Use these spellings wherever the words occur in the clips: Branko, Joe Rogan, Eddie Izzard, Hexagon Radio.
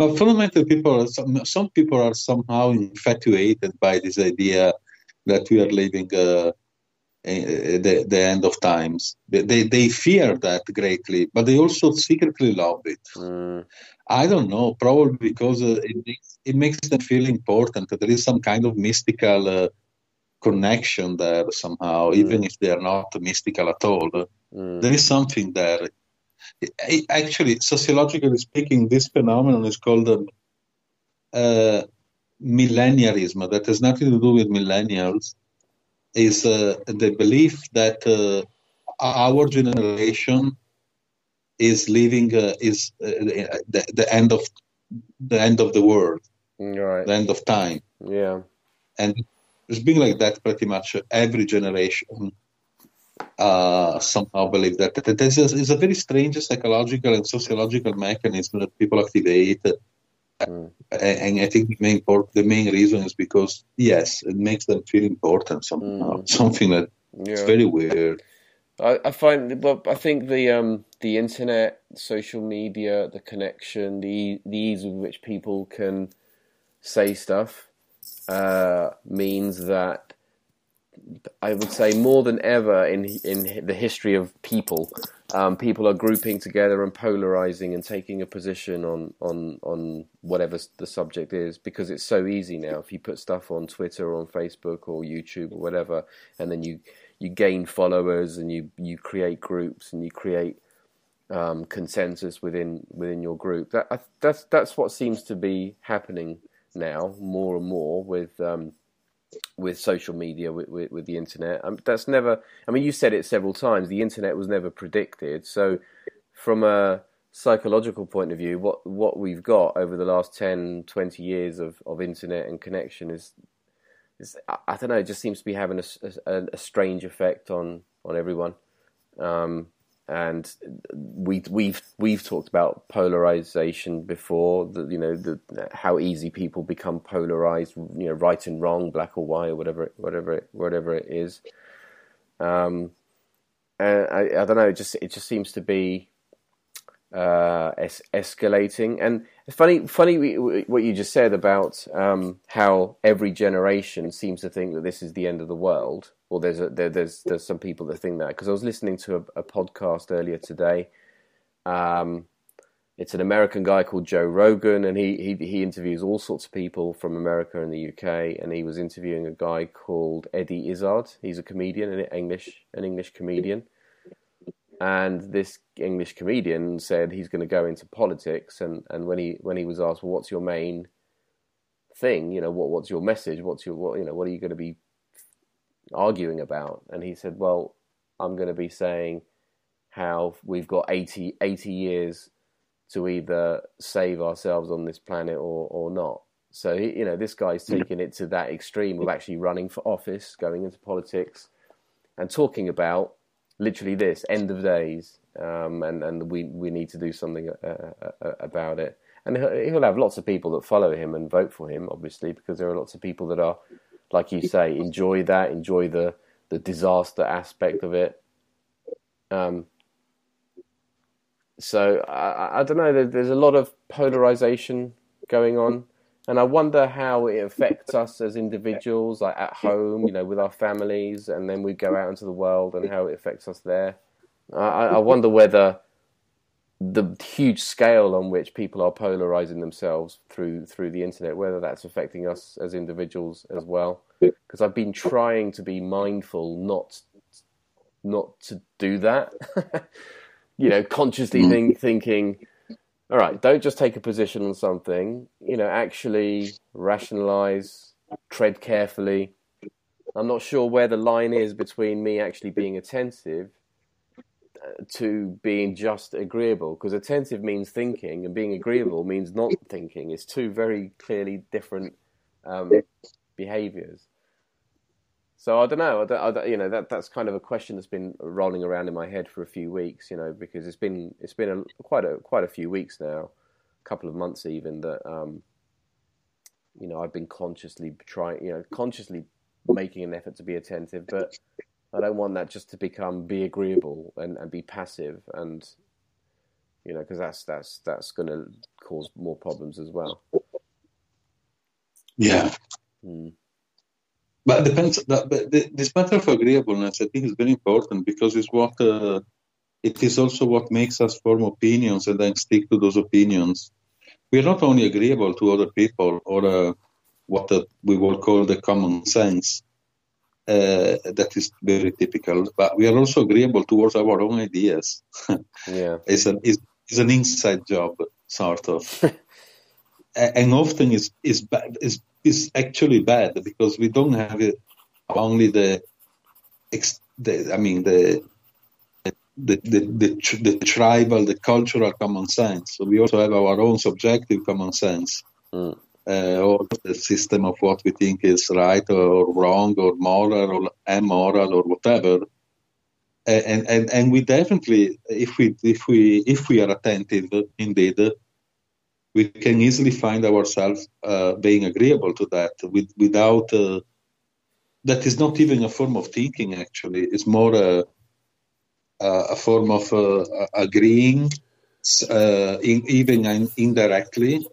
Well, fundamentally, some people are somehow infatuated by this idea that we are living the end of times. They fear that greatly, but they also secretly love it. I don't know, probably because it makes them feel important, that there is some kind of mystical connection there somehow, even if they are not mystical at all. There is something there. Actually, sociologically speaking, this phenomenon is called millenarianism. That has nothing to do with millennials. It's the belief that our generation is living the end of the world, right. The end of time. Yeah, and it's been like that pretty much every generation. Somehow believe that this is a very strange psychological and sociological mechanism that people activate, and I think the main reason is because yes, it makes them feel important somehow. Something that it's very weird. I think the internet, social media, the connection, the ease with which people can say stuff means that. I would say more than ever in the history of people, people are grouping together and polarizing and taking a position on whatever the subject is, because it's so easy now. If you put stuff on Twitter or on Facebook or YouTube or whatever, and then you gain followers and you create groups and you create consensus within your group. That's what seems to be happening now more and more with social media, with the internet. That's never. I mean, you said it several times. The internet was never predicted. So, from a psychological point of view, what we've got over the last 10, 20 years of internet and connection is I don't know. It just seems to be having a strange effect on everyone. And we've talked about polarization before. How easy people become polarized. Right and wrong, black or white, or whatever it is. And I don't know. It just seems to be escalating. And it's funny what you just said about how every generation seems to think that this is the end of the world. Or there's some people that think that, because I was listening to a podcast earlier today. It's an American guy called Joe Rogan, and he interviews all sorts of people from America and the UK. And he was interviewing a guy called Eddie Izzard. He's a comedian, an English comedian. And this English comedian said he's going to go into politics. And when he was asked, well, what's your main thing? What's your message? What are you going to be arguing about? And he said, well, I'm going to be saying how we've got 80 years to either save ourselves on this planet or not. So this guy's taking it to that extreme of actually running for office, going into politics and talking about literally this end of days, and we need to do something about it. And he'll have lots of people that follow him and vote for him, obviously, because there are lots of people that are, like you say, enjoy the disaster aspect of it. So I don't know. There's a lot of polarization going on, and I wonder how it affects us as individuals, like at home, with our families, and then we go out into the world, and how it affects us there. I wonder whether the huge scale on which people are polarizing themselves through the internet, whether that's affecting us as individuals as well. Because I've been trying to be mindful not to do that. Consciously thinking, all right, don't just take a position on something, actually rationalize, tread carefully. I'm not sure where the line is between me actually being attentive to being just agreeable, because attentive means thinking and being agreeable means not thinking. It's two very clearly different behaviors. So I don't know. That's kind of a question that's been rolling around in my head for a few weeks. Because it's been quite a few weeks now, a couple of months even, that I've been consciously making an effort to be attentive, but I don't want that just to be agreeable and be passive and you know, because that's going to cause more problems as well. Yeah. Mm. But it depends. But this matter of agreeableness, I think, is very important, because it's what it is also what makes us form opinions and then stick to those opinions. We are not only agreeable to other people or what we will call the common sense. That is very typical, but we are also agreeable towards our own ideas. Yeah, it's an inside job, sort of, and often it's bad. It's actually bad, because we don't have only the tribal, the cultural common sense. So we also have our own subjective common sense. Mm. Or the system of what we think is right or wrong or moral or immoral or whatever, and we definitely, if we are attentive, indeed, we can easily find ourselves being agreeable to that. Without that is not even a form of thinking. Actually, it's more a form of agreeing, even indirectly.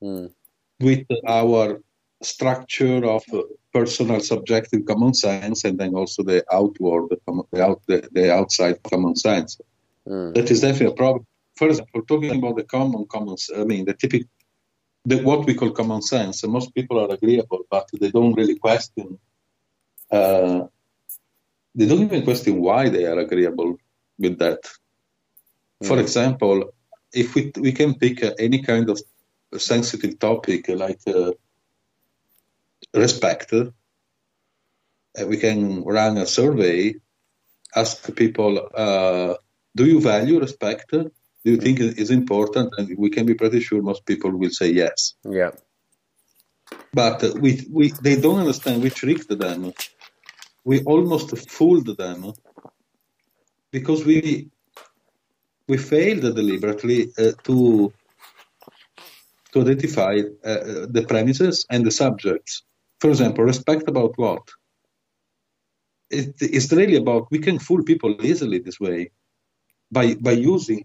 Mm. With our structure of personal, subjective common sense, and then also the outward, the outside common sense. Mm. That is definitely a problem. For example, talking about the what we call common sense. Most people are agreeable, but they don't really question. They don't even question why they are agreeable with that. Mm. For example, if we can pick any kind of a sensitive topic like respect, we can run a survey, ask people, do you value respect? Do you think it is important? And we can be pretty sure most people will say yes. Yeah. But they don't understand we tricked them. We almost fooled them, because we failed deliberately to identify the premises and the subjects. For example, respect about what? It's really about, we can fool people easily this way by using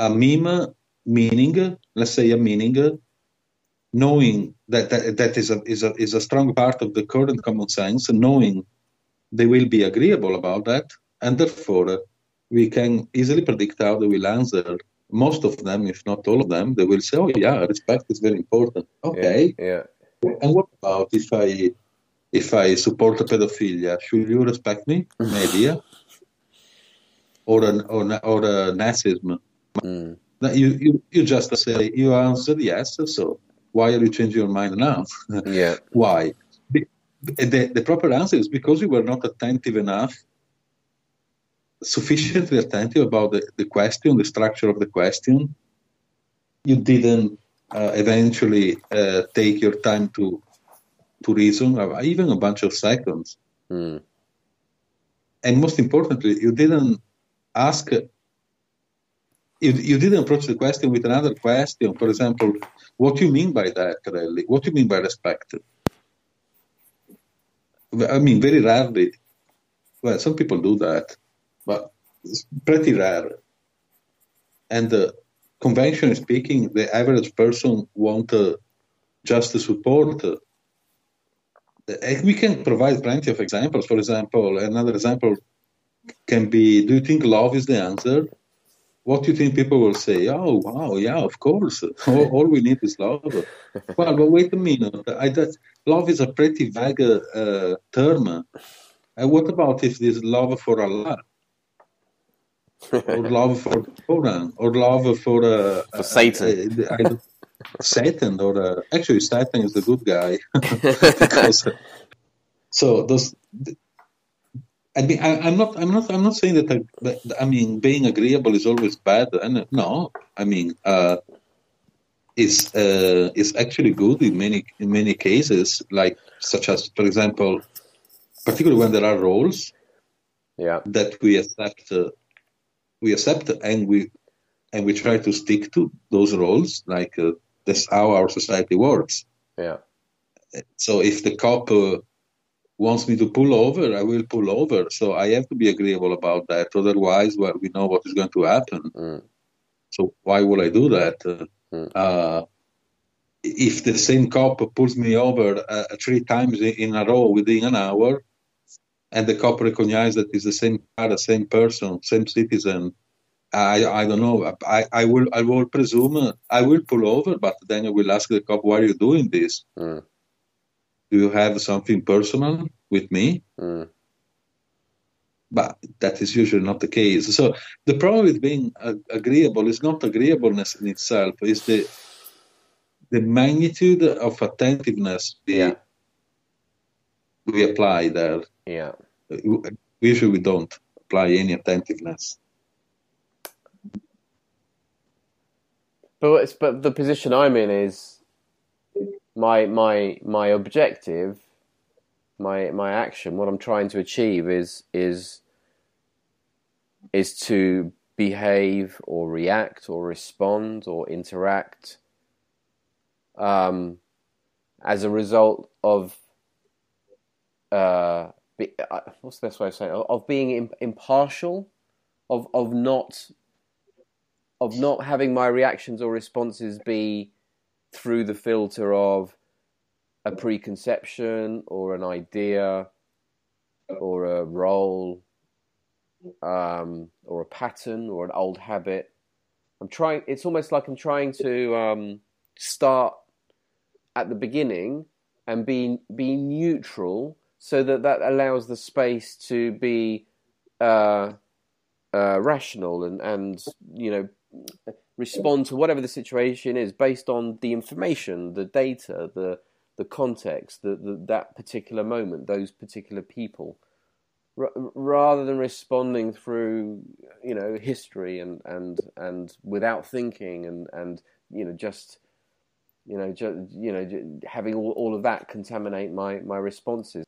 a meme meaning, let's say a meaning, knowing that is a strong part of the current common sense, knowing they will be agreeable about that, and therefore we can easily predict how they will answer. Most of them, if not all of them, they will say, "Oh, yeah, respect is very important." Okay. Yeah. And what about if I support pedophilia? Should you respect me? Maybe. Yeah. Or Nazism? Mm. You just say you answered yes. So why are you changing your mind now? Yeah. Why? The proper answer is because you were not attentive enough. Sufficiently attentive about the question, the structure of the question. You didn't eventually take your time to reason, even a bunch of seconds. Mm. And most importantly, you didn't ask. You didn't approach the question with another question. For example, what do you mean by that, really? What do you mean by respect? I mean, very rarely. Well, some people do that. But it's pretty rare. And conventionally speaking, the average person wants just the support. We can provide plenty of examples. For example, another example can be, do you think love is the answer? What do you think people will say? Oh, wow, yeah, of course. All we need is love. Well, but wait a minute. Love is a pretty vague term. And what about if there's love for Allah? Or love for the Quran, or love for Satan. Satan, or actually, Satan is the good guy. Because, so those. I mean, I'm not saying that. I mean, being agreeable is always bad, and no, I mean, it's actually good in many cases, like such as, for example, particularly when there are roles, yeah, that we accept. We accept and we try to stick to those roles, like that's how our society works. Yeah. So if the cop wants me to pull over, I will pull over. So I have to be agreeable about that. Otherwise, well, we know what is going to happen. Mm. So why would I do that? If the same cop pulls me over 3 times in a row within an hour, and the cop recognizes that it's the same car, the same person, same citizen, I don't know. I will presume I will pull over, but then I will ask the cop, why are you doing this? Mm. Do you have something personal with me? Mm. But that is usually not the case. So the problem with being agreeable is not agreeableness in itself. It's the magnitude of attentiveness we apply there. Yeah. Usually we don't apply any attentiveness. But the position I'm in is my objective, my action, what I'm trying to achieve is to behave or react or respond or interact as a result of what's the best way of saying it? Of being impartial, of not having my reactions or responses be through the filter of a preconception or an idea or a role or a pattern or an old habit. It's almost like I'm trying to start at the beginning and be neutral, so that allows the space to be rational and you know, respond to whatever the situation is based on the information, the data, the context, that particular moment, those particular people, rather than responding through, you know, history and without thinking and you know, just, you know, having all of that contaminate my responses.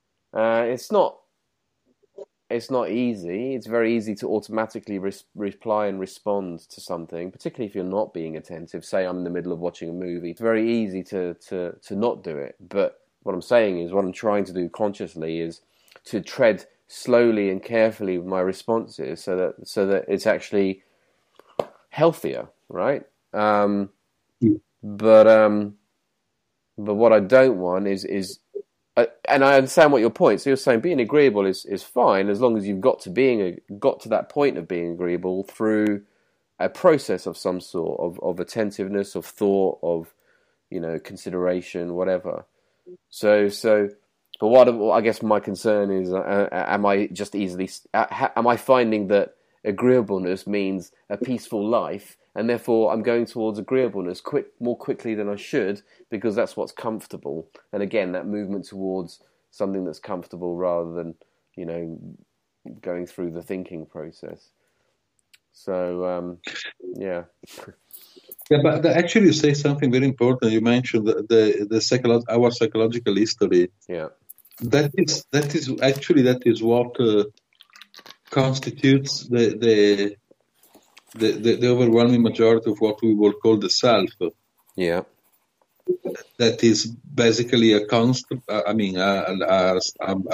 It's not easy. It's very easy to automatically reply and respond to something, particularly if you're not being attentive. Say I'm in the middle of watching a movie. It's very easy to not do it. But what I'm saying is, what I'm trying to do consciously is to tread slowly and carefully with my responses, so that it's actually healthier, right? But what I don't want is and I understand what your point. So you're saying being agreeable is fine as long as you've got to that point of being agreeable through a process of some sort of attentiveness, of thought, of, you know, consideration, whatever. So, but what I guess my concern is: am I just easily? Am I finding that agreeableness means a peaceful life, and therefore I'm going towards agreeableness more quickly than I should, because that's what's comfortable? And again, that movement towards something that's comfortable rather than, you know, going through the thinking process. So, yeah. Yeah, but actually you say something very important. You mentioned our psychological history. Yeah. That is what constitutes the overwhelming majority of what we would call the self. Yeah. That is basically a construct. I mean, a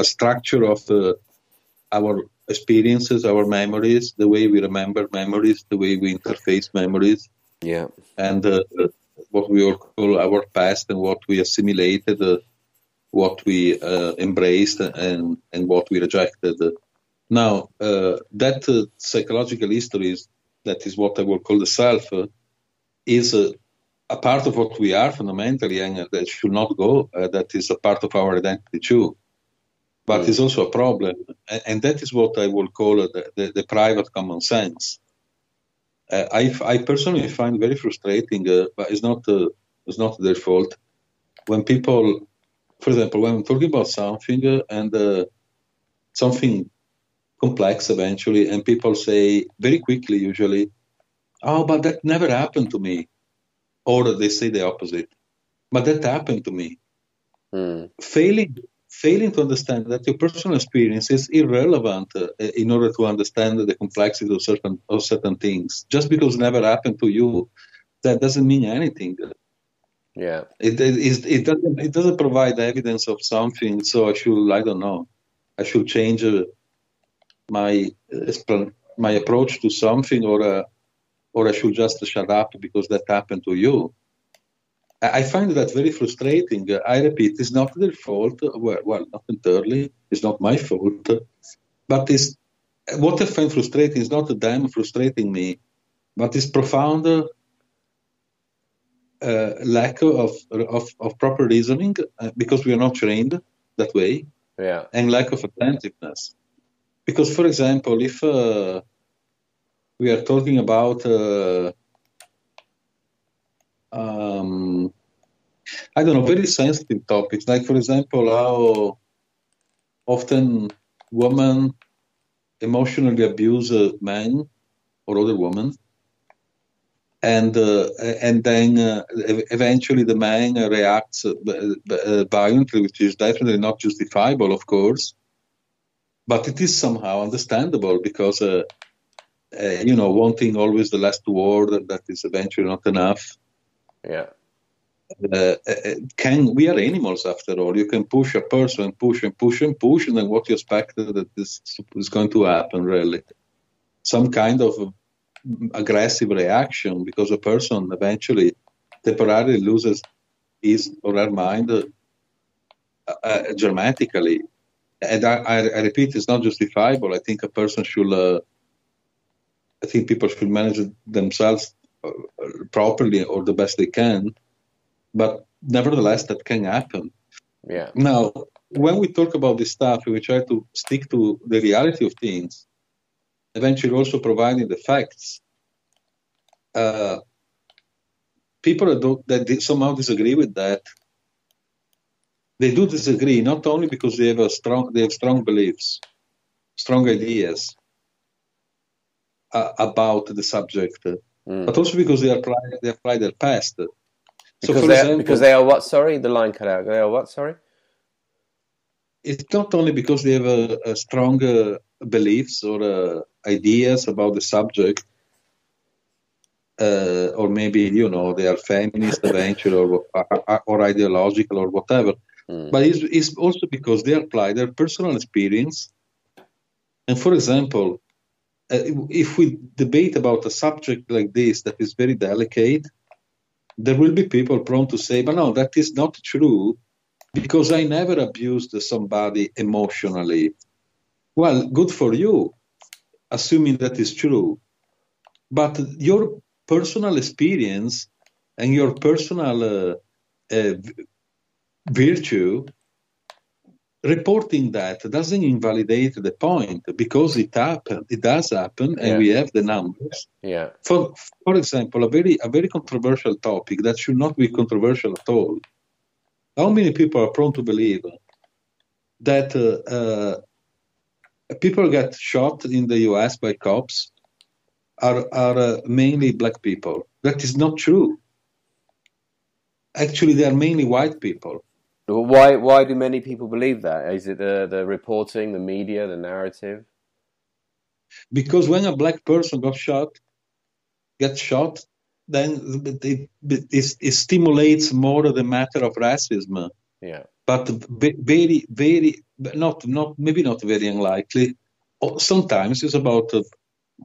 structure of our experiences, our memories, the way we remember memories, the way we interface memories. Yeah. And what we all call our past, and what we assimilated, what we embraced, and what we rejected. Now, that psychological history is what I would call the self, is a part of what we are fundamentally, and that should not go. That is a part of our identity too. But it's also a problem. And that is what I would call the private common sense. I personally find very frustrating, but it's not their fault. When people, for example, when I'm talking about something and something complex eventually, and people say very quickly usually, oh, but that never happened to me. Or they say the opposite. But that happened to me. Mm. Failing to understand that your personal experience is irrelevant in order to understand the complexity of certain things. Just because it never happened to you, that doesn't mean anything. Yeah, it doesn't provide evidence of something, so I should change my approach to something, or I should just shut up because that happened to you. I find that very frustrating. I repeat, it's not their fault. Well, not entirely. It's not my fault. But it's, what I find frustrating is not them frustrating me, but it's profound lack of proper reasoning, because we are not trained that way, and lack of attentiveness. Because, for example, if we are talking about... I don't know, very sensitive topics, like, for example, how often women emotionally abuse men or other women, and then eventually the man reacts violently, which is definitely not justifiable, of course, but it is somehow understandable because, wanting always the last word, that is eventually not enough. Yeah. We are animals after all. You can push a person, push, and then what you expect that this is going to happen, really. Some kind of aggressive reaction, because a person eventually temporarily loses his or her mind dramatically. And I repeat, it's not justifiable. I think people should manage themselves properly, or the best they can, but nevertheless that can happen. Yeah. Now, when we talk about this stuff, we try to stick to the reality of things, eventually also providing the facts. People that somehow disagree with that, they do disagree, not only because they have strong beliefs, strong ideas about the subject, but also because they apply their past. So because they are what? Sorry, the line cut out. They are what? Sorry. It's not only because they have a strong beliefs or ideas about the subject, or maybe they are feminist eventually, or ideological or whatever. But it's also because they apply their personal experience. And for example, if we debate about a subject like this that is very delicate, there will be people prone to say, but no, that is not true, because I never abused somebody emotionally. Well, good for you, assuming that is true. But your personal experience and your personal virtue, reporting that doesn't invalidate the point, because it happened. It does happen, and we have the numbers. Yeah. For example, a very controversial topic that should not be controversial at all. How many people are prone to believe that people get shot in the U.S. by cops are mainly black people? That is not true. Actually, they are mainly white people. Why do many people believe that? Is it the reporting, the media, the narrative? Because when a black person gets shot, then it stimulates more the matter of racism. Yeah. But very, very, maybe not very unlikely. Sometimes it's about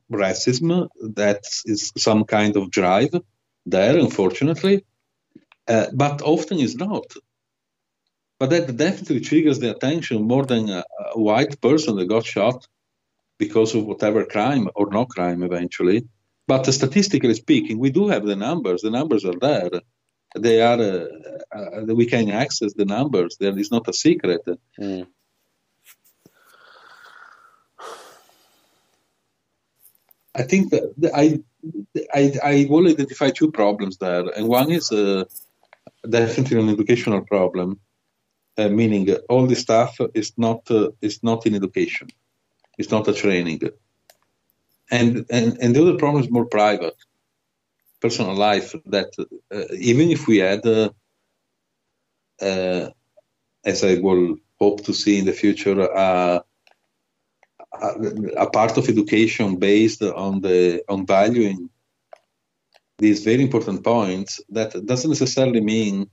racism. That is some kind of drive there, unfortunately. But often it's not. But that definitely triggers the attention more than a white person that got shot because of whatever crime or no crime eventually. But statistically speaking, we do have the numbers. The numbers are there. They are. We can access the numbers. There is not a secret. Mm. I think that I will identify two problems there, and one is definitely an educational problem. Meaning, all this stuff is not in education, it's not a training, and the other problem is more private, personal life. That even if we had, as I will hope to see in the future, a part of education based on valuing these very important points, that doesn't necessarily mean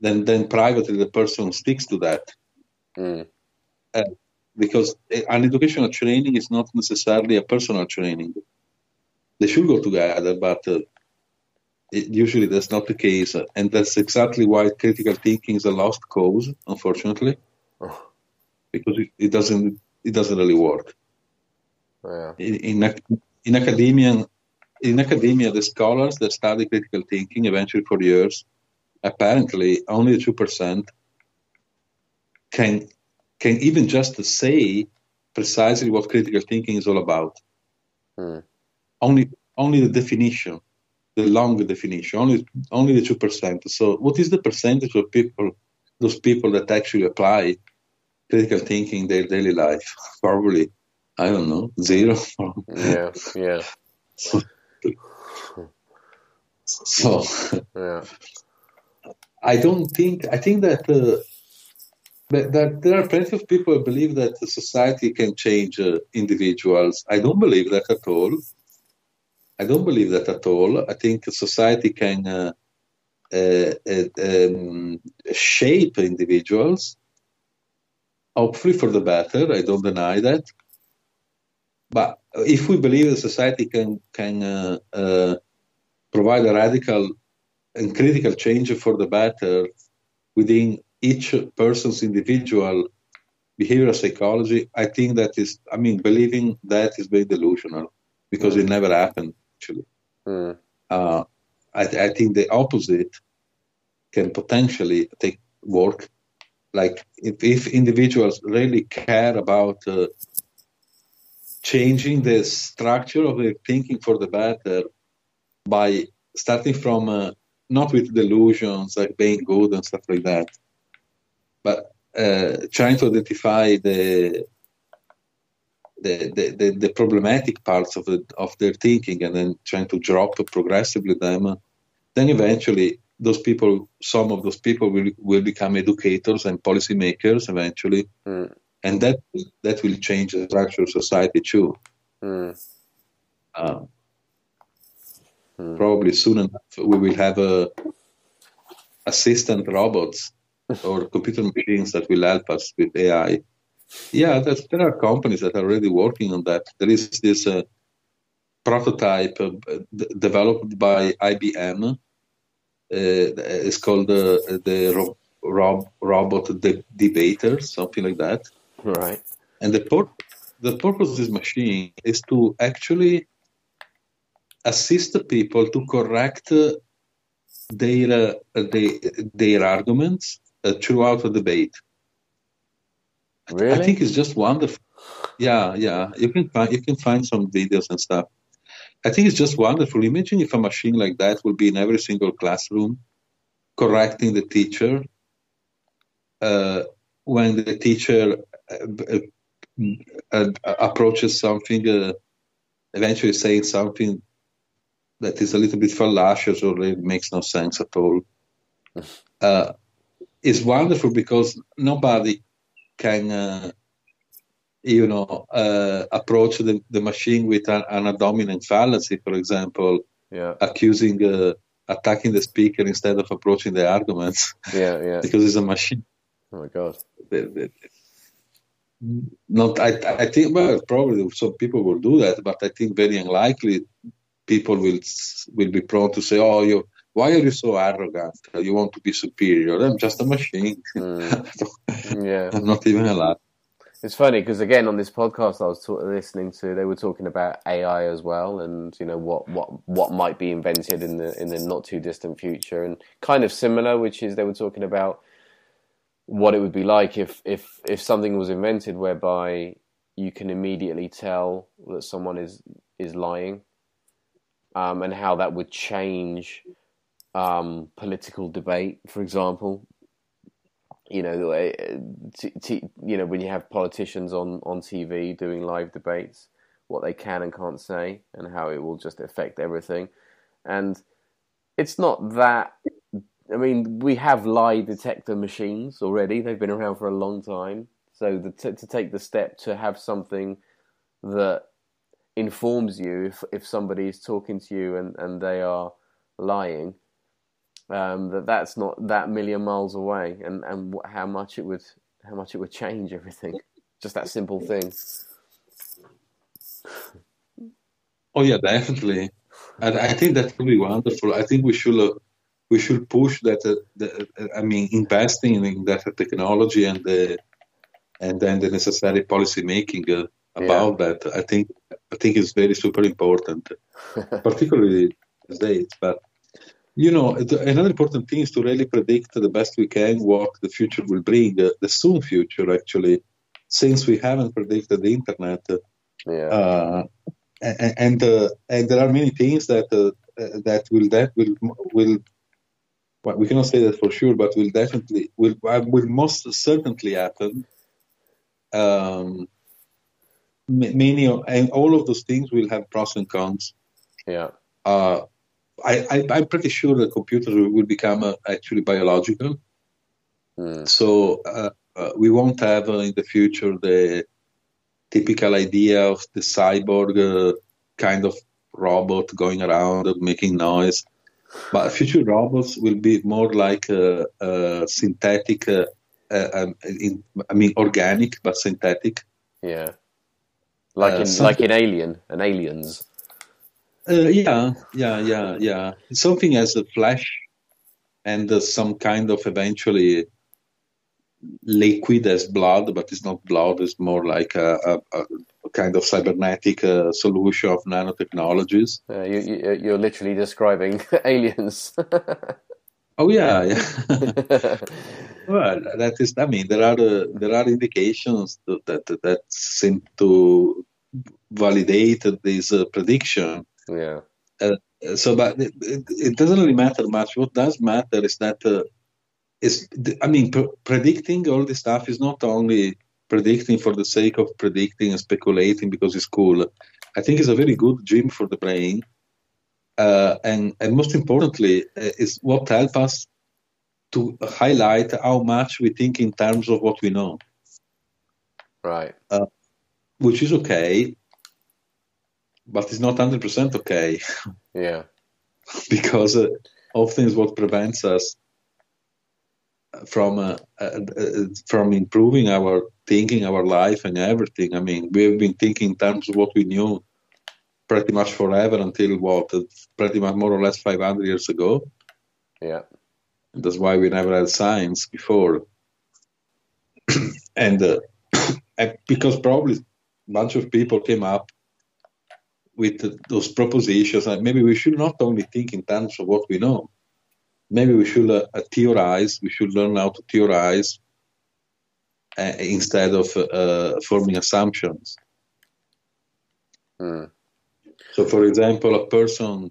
then privately the person sticks to that. Mm. Because an educational training is not necessarily a personal training. They should go together, but usually that's not the case. And that's exactly why critical thinking is a lost cause, unfortunately, because it doesn't really work. Yeah. In academia, the scholars that study critical thinking eventually for years, apparently only 2% can even just say precisely what critical thinking is all about. Hmm. Only the definition, the long definition, only the 2%. So what is the percentage of those people that actually apply critical thinking in their daily life? Probably, I don't know, zero. Yeah. So yeah. I think that there are plenty of people who believe that society can change individuals. I don't believe that at all. I think society can shape individuals, hopefully for the better. I don't deny that. But if we believe that society can provide a radical and critical change for the better within each person's individual behavioral psychology, I think that is, believing that is very delusional, because it never happened, actually. Mm. I think the opposite can potentially work. Like, if individuals really care about changing the structure of their thinking for the better by starting from not with delusions like being good and stuff like that, but trying to identify the problematic parts of their thinking, and then trying to drop progressively them, then eventually some of those people will become educators and policymakers eventually, and that will change the structure of society too. Probably soon enough we will have assistant robots or computer machines that will help us with AI. Yeah, there are companies that are already working on that. There is this prototype developed by IBM. It's called the Robot Debater, something like that. Right. And the purpose of this machine is to actually assist the people to correct their arguments throughout the debate. Really? I think it's just wonderful. Yeah. You can find some videos and stuff. I think it's just wonderful. Imagine if a machine like that would be in every single classroom, correcting the teacher when the teacher approaches something, eventually saying something that is a little bit fallacious or it makes no sense at all. It's wonderful because nobody can approach the machine with an dominant fallacy, for example, attacking the speaker instead of approaching the arguments. Yeah. Because it's a machine. Oh my God. I think probably some people will do that, but I think very unlikely people will be prone to say, "Oh, you, why are you so arrogant? You want to be superior? I'm just a machine. Yeah, I'm not even allowed." It's funny because, again, on this podcast I was listening to, they were talking about AI as well, and what might be invented in the not too distant future, and kind of similar, which is they were talking about what it would be like if something was invented whereby you can immediately tell that someone is lying. And how that would change political debate, for example. When you have politicians on TV doing live debates, what they can and can't say, and how it will just affect everything. And it's not that... we have lie detector machines already. They've been around for a long time. So to take the step to have something that informs you if somebody's talking to you and they are lying, that's not that million miles away, and how much it would change everything. Just that simple thing. Oh yeah, definitely. And I think that would be wonderful. I think we should push that. Investing in that technology and then the necessary policy making about that. I think it's very super important, particularly these days. But another important thing is to really predict the best we can what the future will bring, the soon future actually, since we haven't predicted the internet. And there are many things that will we cannot say that for sure, but will most certainly happen. All of those things will have pros and cons. Yeah. I'm pretty sure that computers will become actually biological. Mm. So we won't have in the future the typical idea of the cyborg kind of robot going around making noise. But future robots will be more like synthetic, organic, but synthetic. Yeah. Like in Alien and Aliens. Something as a flash and some kind of eventually liquid as blood, but it's not blood, it's more like a kind of cybernetic solution of nanotechnologies. You're literally describing Aliens. Oh, yeah. Well, that is, there are indications that seem to validate this prediction. Yeah. But it doesn't really matter much. What does matter is that, predicting all this stuff is not only predicting for the sake of predicting and speculating because it's cool. I think it's a very good gym for the brain. And most importantly, is what helps us to highlight how much we think in terms of what we know. Right. Which is okay, but it's not 100% okay. Yeah. Because often is what prevents us from improving our thinking, our life, and everything. We have been thinking in terms of what we knew pretty much forever until pretty much more or less 500 years ago. Yeah. And that's why we never had science before. And because probably a bunch of people came up with those propositions, and maybe we should not only think in terms of what we know. Maybe we should theorize. We should learn how to theorize instead of forming assumptions. Mm. So, for example, a person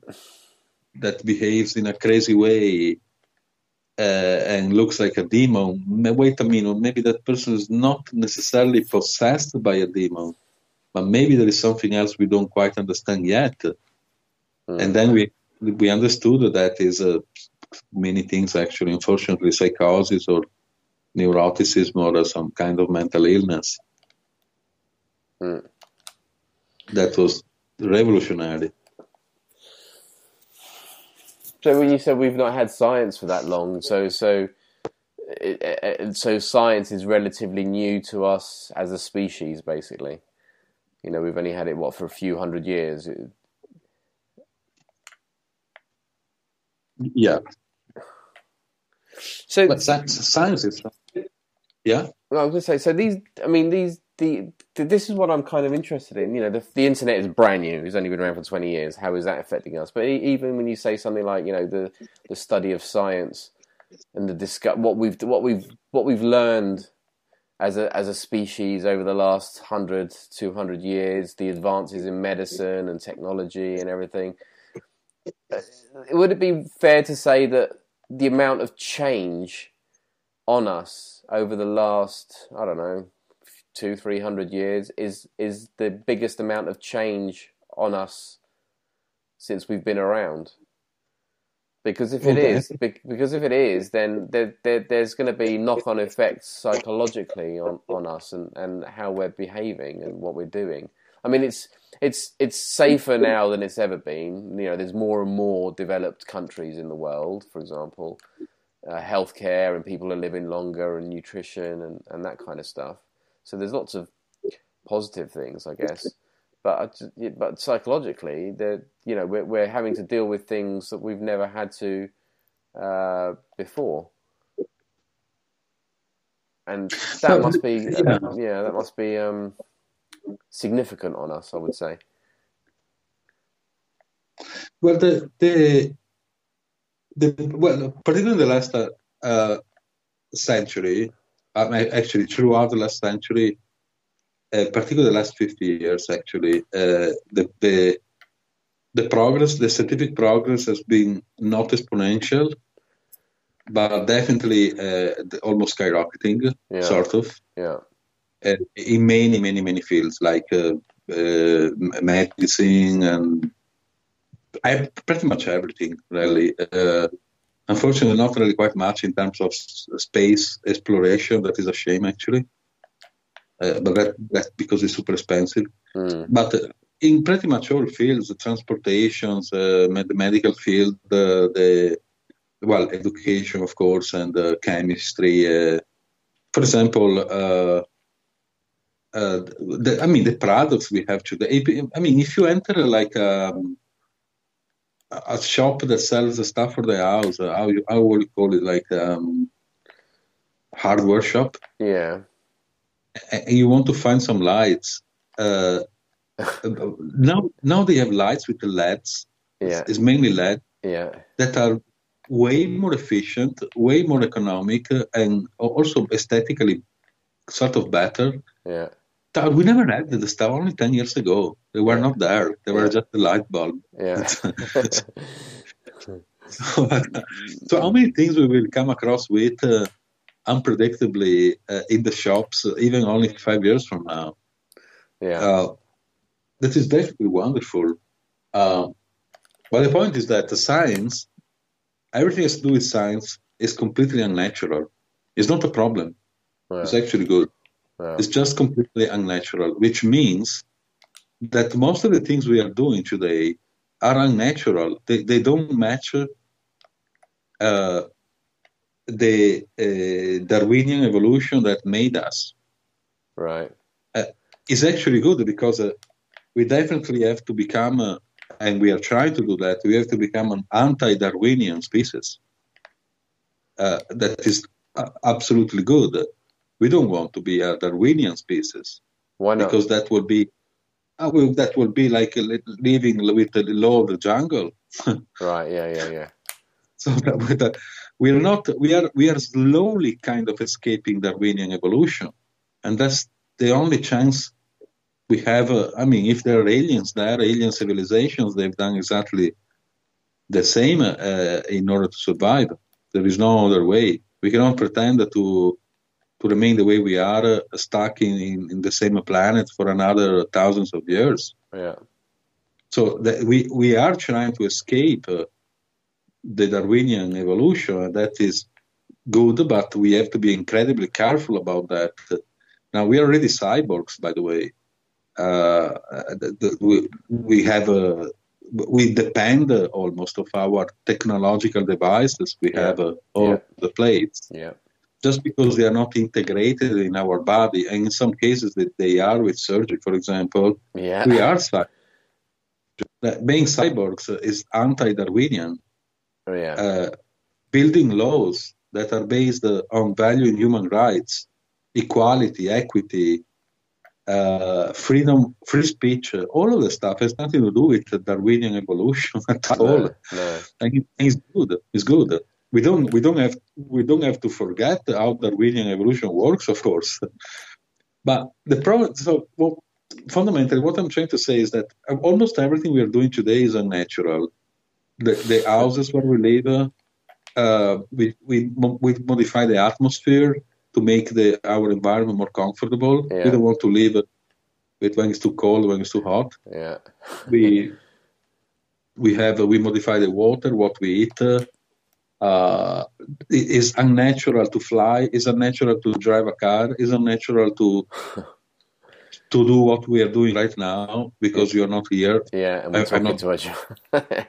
that behaves in a crazy way and looks like a demon, wait a minute, maybe that person is not necessarily possessed by a demon, but maybe there is something else we don't quite understand yet. Mm. And then we understood that is many things, actually, unfortunately, psychosis or neuroticism or some kind of mental illness. Mm. That was revolutionary. So when you said we've not had science for that long, so science is relatively new to us as a species, basically. We've only had it, for a few hundred years? Yeah. So, but science is, yeah. Well, I was going to say, so this is what I'm kind of interested in. The internet is brand new; it's only been around for 20 years. How is that affecting us? But even when you say something like, the study of science and what we've learned as a species over the last 100, 200 years, the advances in medicine and technology and everything. Would it be fair to say that the amount of change on us over the last, 200-300 years is the biggest amount of change on us since we've been around? Because if it is, then there's going to be knock-on effects psychologically on us and how we're behaving and what we're doing. I mean, it's safer now than it's ever been. You know, there's more and more developed countries in the world, for example, healthcare, and people are living longer, and nutrition, and that kind of stuff. So there's lots of positive things, I guess. But psychologically, you know, we're having to deal with things that we've never had to before, and that must be that must be significant on us, I would say. Well, particularly in the last century, actually throughout the last century, particularly the last 50 years, actually, the progress, the scientific progress, has been not exponential, but definitely almost skyrocketing, sort of. Yeah. In many, many, many fields, like medicine and pretty much everything, really. Unfortunately, not really quite much in terms of space exploration. That is a shame, actually. But that's because it's super expensive. Mm. But in pretty much all fields, the transportations, the medical field, education, of course, and chemistry. For example, the products we have today. I mean, if you enter like a shop that sells the stuff for the house, how would you call it? Like hardware shop. Yeah. And you want to find some lights. Now they have lights with the LEDs. Yeah. It's mainly LED. Yeah. That are way more efficient, way more economic, and also aesthetically sort of better. Yeah. We never had the stuff only 10 years ago. They were not there. They were just the light bulb. Yeah. So how many things we will come across with unpredictably in the shops, even only 5 years from now. Yeah, that is definitely wonderful. But the point is that the science, everything has to do with science, is completely unnatural. It's not a problem. Wow. It's actually good. Wow. It's just completely unnatural, which means that most of the things we are doing today are unnatural. They don't match the Darwinian evolution that made us. Right. Is actually good because we definitely have to become, and we are trying to do that, we have to become an anti-Darwinian species. That is absolutely good. We don't want to be a Darwinian species. Why not? Because that would be like living with the law of the jungle. Right, yeah. So that with that, we are slowly kind of escaping Darwinian evolution, and that's the only chance we have. I mean, if there are aliens, there are alien civilizations. They've done exactly the same in order to survive. There is no other way. We cannot pretend to remain the way we are, stuck in the same planet for another thousands of years. Yeah. So we are trying to escape the Darwinian evolution. That is good, but we have to be incredibly careful about that. Now, we are already cyborgs, by the way. We depend almost of our technological devices we have on the plates, just because they are not integrated in our body. And in some cases, they are with surgery, for example. Yeah. We are cyborgs. Being cyborgs is anti-Darwinian. Oh, yeah. Building laws that are based on valuing human rights, equality, equity, freedom, free speech, all of the stuff has nothing to do with Darwinian evolution at all. No. And it's good. It's good. We don't have to forget how Darwinian evolution works, of course. But the problem. So, fundamentally, what I'm trying to say is that almost everything we are doing today is unnatural. The houses where we live, we modify the atmosphere to make our environment more comfortable. Yeah. We don't want to live with when it's too cold, when it's too hot. Yeah. We modify the water, what we eat. It is unnatural to fly. It's unnatural to drive a car. It's unnatural to to do what we are doing right now, because you're not here. Yeah, and we're talking to each other.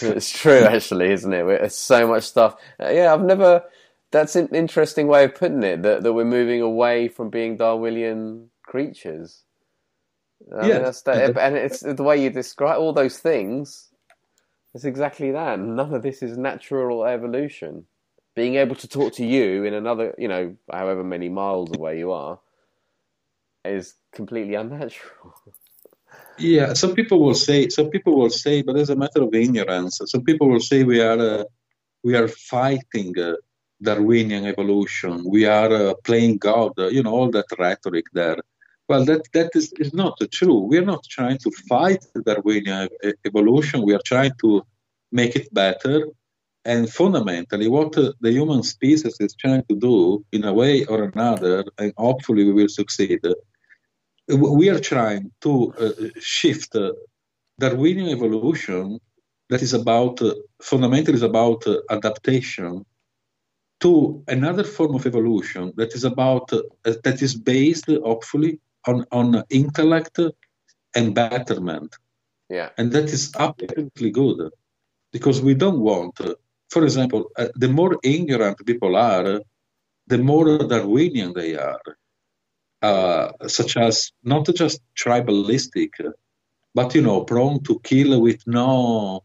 It's true, actually, isn't it? It's so much stuff. That's an interesting way of putting it, that we're moving away from being Darwinian creatures. And it's the way you describe all those things. It's exactly that. None of this is natural evolution. Being able to talk to you in another, however many miles away you are, is completely unnatural. Yeah, some people will say, but it's a matter of ignorance. Some people will say we are fighting Darwinian evolution. We are playing God. All that rhetoric there. Well, that is not true. We are not trying to fight Darwinian evolution. We are trying to make it better. And fundamentally, what the human species is trying to do, in a way or another, and hopefully we will succeed, we are trying to shift Darwinian evolution, that is about, fundamentally is about adaptation, to another form of evolution that is about, that is based, hopefully, on intellect and betterment. Yeah. And that is absolutely good, because we don't want... For example, the more ignorant people are, the more Darwinian they are, such as not just tribalistic, but, prone to kill with no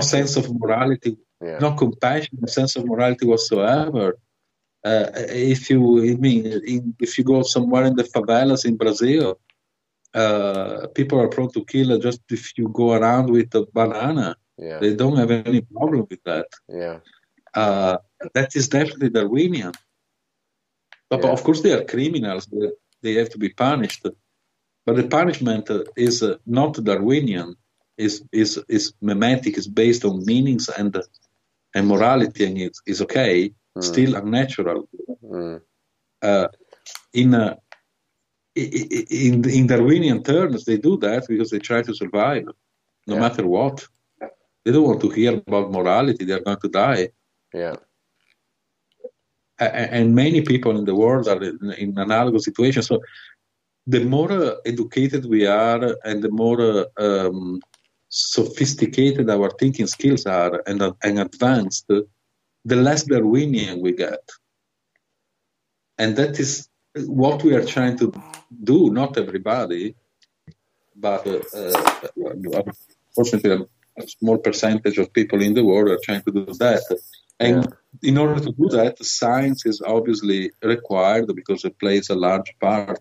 sense of morality, no compassion, no sense of morality whatsoever. If you go somewhere in the favelas in Brazil, people are prone to kill just if you go around with a banana. Yeah. They don't have any problem with that. Yeah. That is definitely Darwinian. But of course, they are criminals. They have to be punished. But the punishment is not Darwinian. Is mimetic, is based on meanings and morality, and it is okay, still unnatural. In Darwinian terms, they do that because they try to survive, no matter what. They don't want to hear about morality. They are going to die. Yeah. And many people in the world are in analogous situations. So the more educated we are, and the more sophisticated our thinking skills are, and advanced, the less Darwinian we get. And that is what we are trying to do, not everybody, but unfortunately a small percentage of people in the world are trying to do that. And in order to do that, science is obviously required because it plays a large part.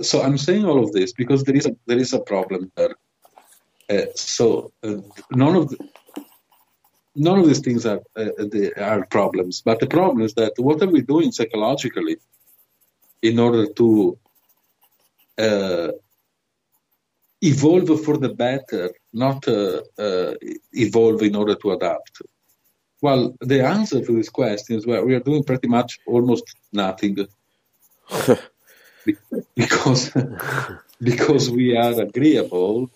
So I'm saying all of this because there is a problem there. None of these things are problems, but the problem is that what are we doing psychologically in order to evolve for the better, not evolve in order to adapt? Well, the answer to this question is we are doing pretty much almost nothing, because we are agreeable.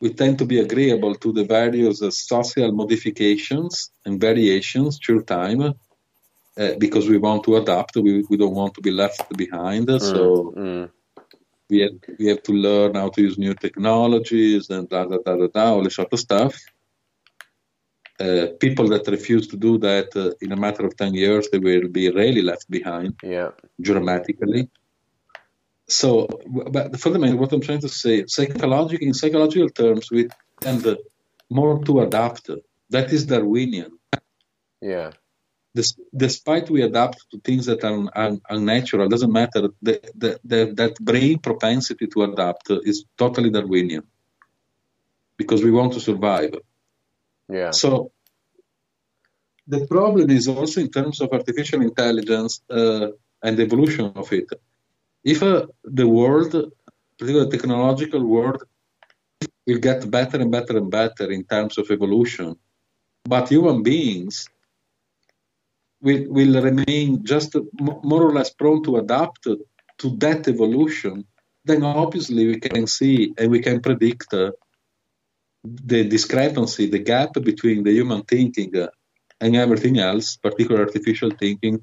We tend to be agreeable to the various social modifications and variations through time, because we want to adapt. We don't want to be left behind. So we have to learn how to use new technologies and all this sort of stuff. People that refuse to do that, in a matter of 10 years, they will be really left behind, dramatically. So, but fundamentally, what I'm trying to say, in psychological terms, we tend more to adapt. That is Darwinian. Yeah. Despite we adapt to things that are unnatural, doesn't matter. That brain propensity to adapt is totally Darwinian, because we want to survive. Yeah. So the problem is also in terms of artificial intelligence and the evolution of it. If the world, particularly the technological world, will get better and better and better in terms of evolution, but human beings will remain just more or less prone to adapt to that evolution, then obviously we can see and we can predict the discrepancy, the gap between the human thinking and everything else, particularly artificial thinking,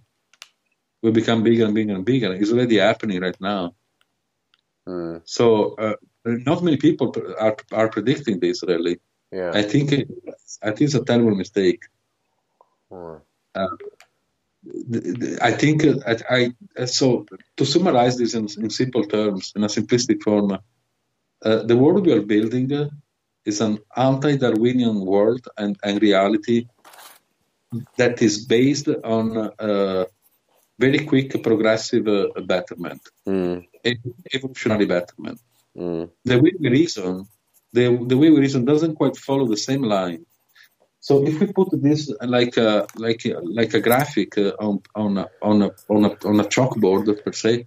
will become bigger and bigger and bigger. It's already happening right now. So not many people are predicting this, really. Yeah. I think it's a terrible mistake. So to summarize this in simple terms, in a simplistic form, the world we are building is an anti-Darwinian world and reality that is based on very quick progressive betterment, evolutionary betterment. The way we reason doesn't quite follow the same line. So if we put this like a graphic on a chalkboard per se,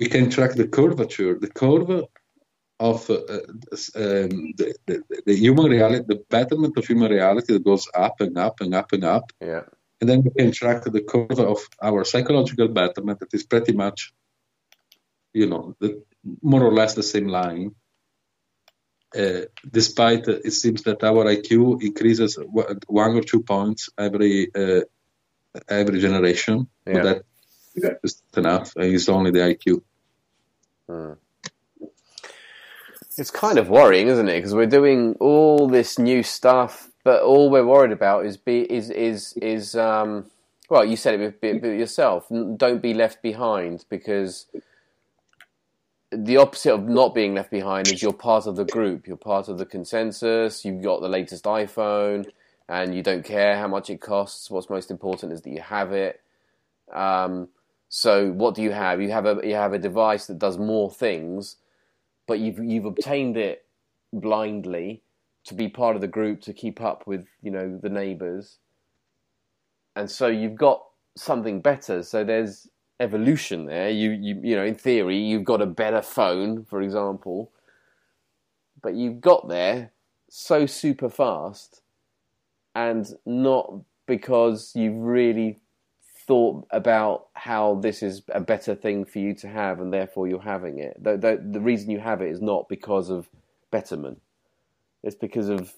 we can track the curve of the human reality, the betterment of human reality that goes up and up and up and up. Yeah. And then we can track the curve of our psychological betterment that is pretty much, more or less the same line. Despite it seems that our IQ increases 1 or 2 points every generation. Yeah. But that is enough. It's only the IQ. It's kind of worrying, isn't it? Because we're doing all this new stuff, but all we're worried about is well, you said it yourself. Don't be left behind, because the opposite of not being left behind is you're part of the group, you're part of the consensus, you've got the latest iPhone, and you don't care how much it costs. What's most important is that you have it. So what do you have? You have a device that does more things, but you've obtained it blindly to be part of the group, to keep up with, the neighbours. And so you've got something better. So there's evolution there. You know, in theory, you've got a better phone, for example, but you've got there so super fast, and not because you've really thought about how this is a better thing for you to have, and therefore you're having it. The reason you have it is not because of betterment. It's because of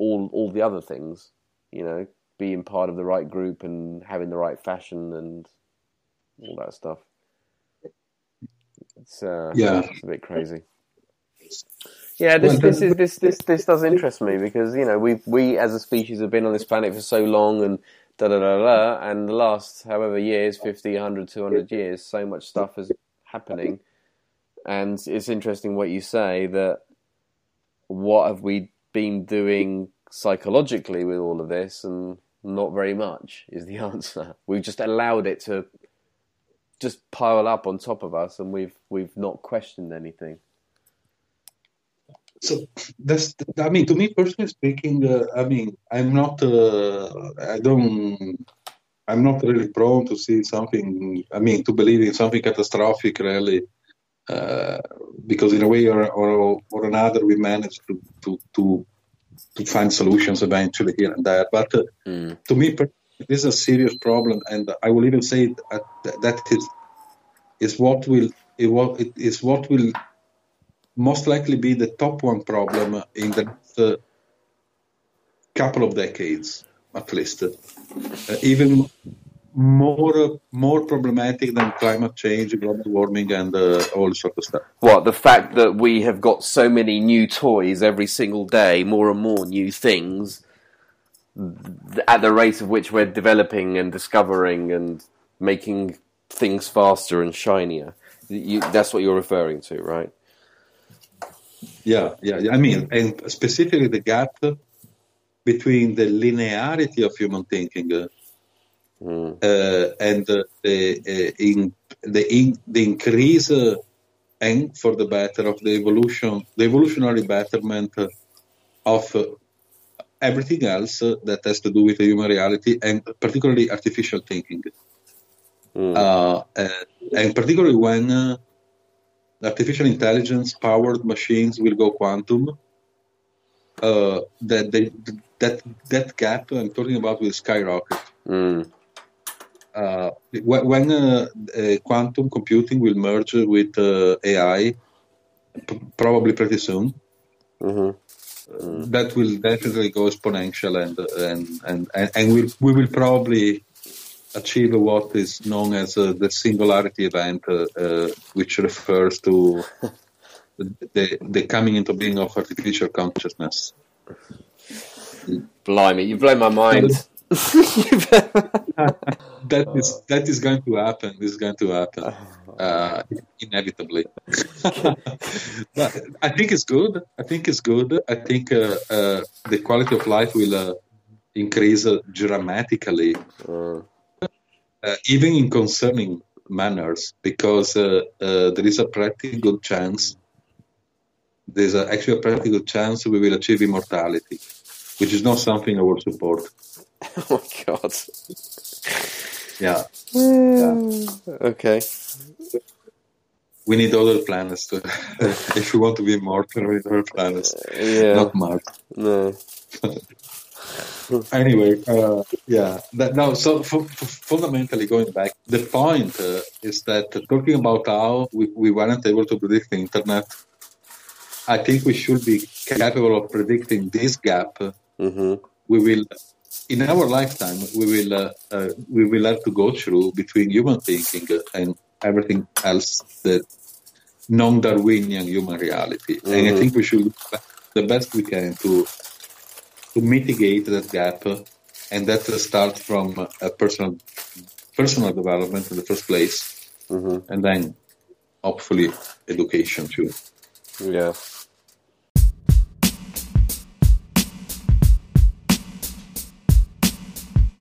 all the other things, being part of the right group and having the right fashion and all that stuff. It's a bit crazy. Yeah, this does interest me, because we as a species have been on this planet for so long, and and the last however years, 50, 100, 200 years, so much stuff is happening, and it's interesting what you say, that what have we been doing psychologically with all of this? And not very much is the answer. We've just allowed it to just pile up on top of us, and we've not questioned anything. So that's, to me personally speaking, I'm not really prone to see something. To believe in something catastrophic, really. Because in a way or another, we manage to find solutions eventually here and there. But to me, this is a serious problem, and I will even say that is what will most likely be the top one problem in the couple of decades, at least. Even more problematic than climate change, global warming, and all sort of stuff. What, the fact that we have got so many new toys every single day, more and more new things, at the rate of which we're developing and discovering and making things faster and shinier. That's what you're referring to, right? Yeah. And specifically the gap between the linearity of human thinking and the increase and for the better of the evolutionary betterment of everything else that has to do with the human reality, and particularly artificial thinking, and particularly when artificial intelligence powered machines will go quantum. That gap I'm talking about will skyrocket. When quantum computing will merge with AI, probably pretty soon, that will definitely go exponential, and we will probably achieve what is known as the singularity event, which refers to the coming into being of artificial consciousness. Blimey, you blow my mind. That is going to happen. This is going to happen inevitably. But I think it's good. I think the quality of life will increase dramatically, even in concerning manners, because there is a pretty good chance. There's actually a pretty good chance we will achieve immortality, which is not something I would support. Oh my God. Yeah. Okay. We need other planets to, if we want to be immortal with other planets. Yeah. Not Mars. No. Anyway, so fundamentally going back, the point is that talking about how we weren't able to predict the internet, I think we should be capable of predicting this gap. Mm-hmm. We will, in our lifetime, we will have to go through between human thinking and everything else, the non-Darwinian human reality. Mm-hmm. And I think we should do the best we can to mitigate that gap, and that starts from a personal development in the first place, and then hopefully education too. Yeah.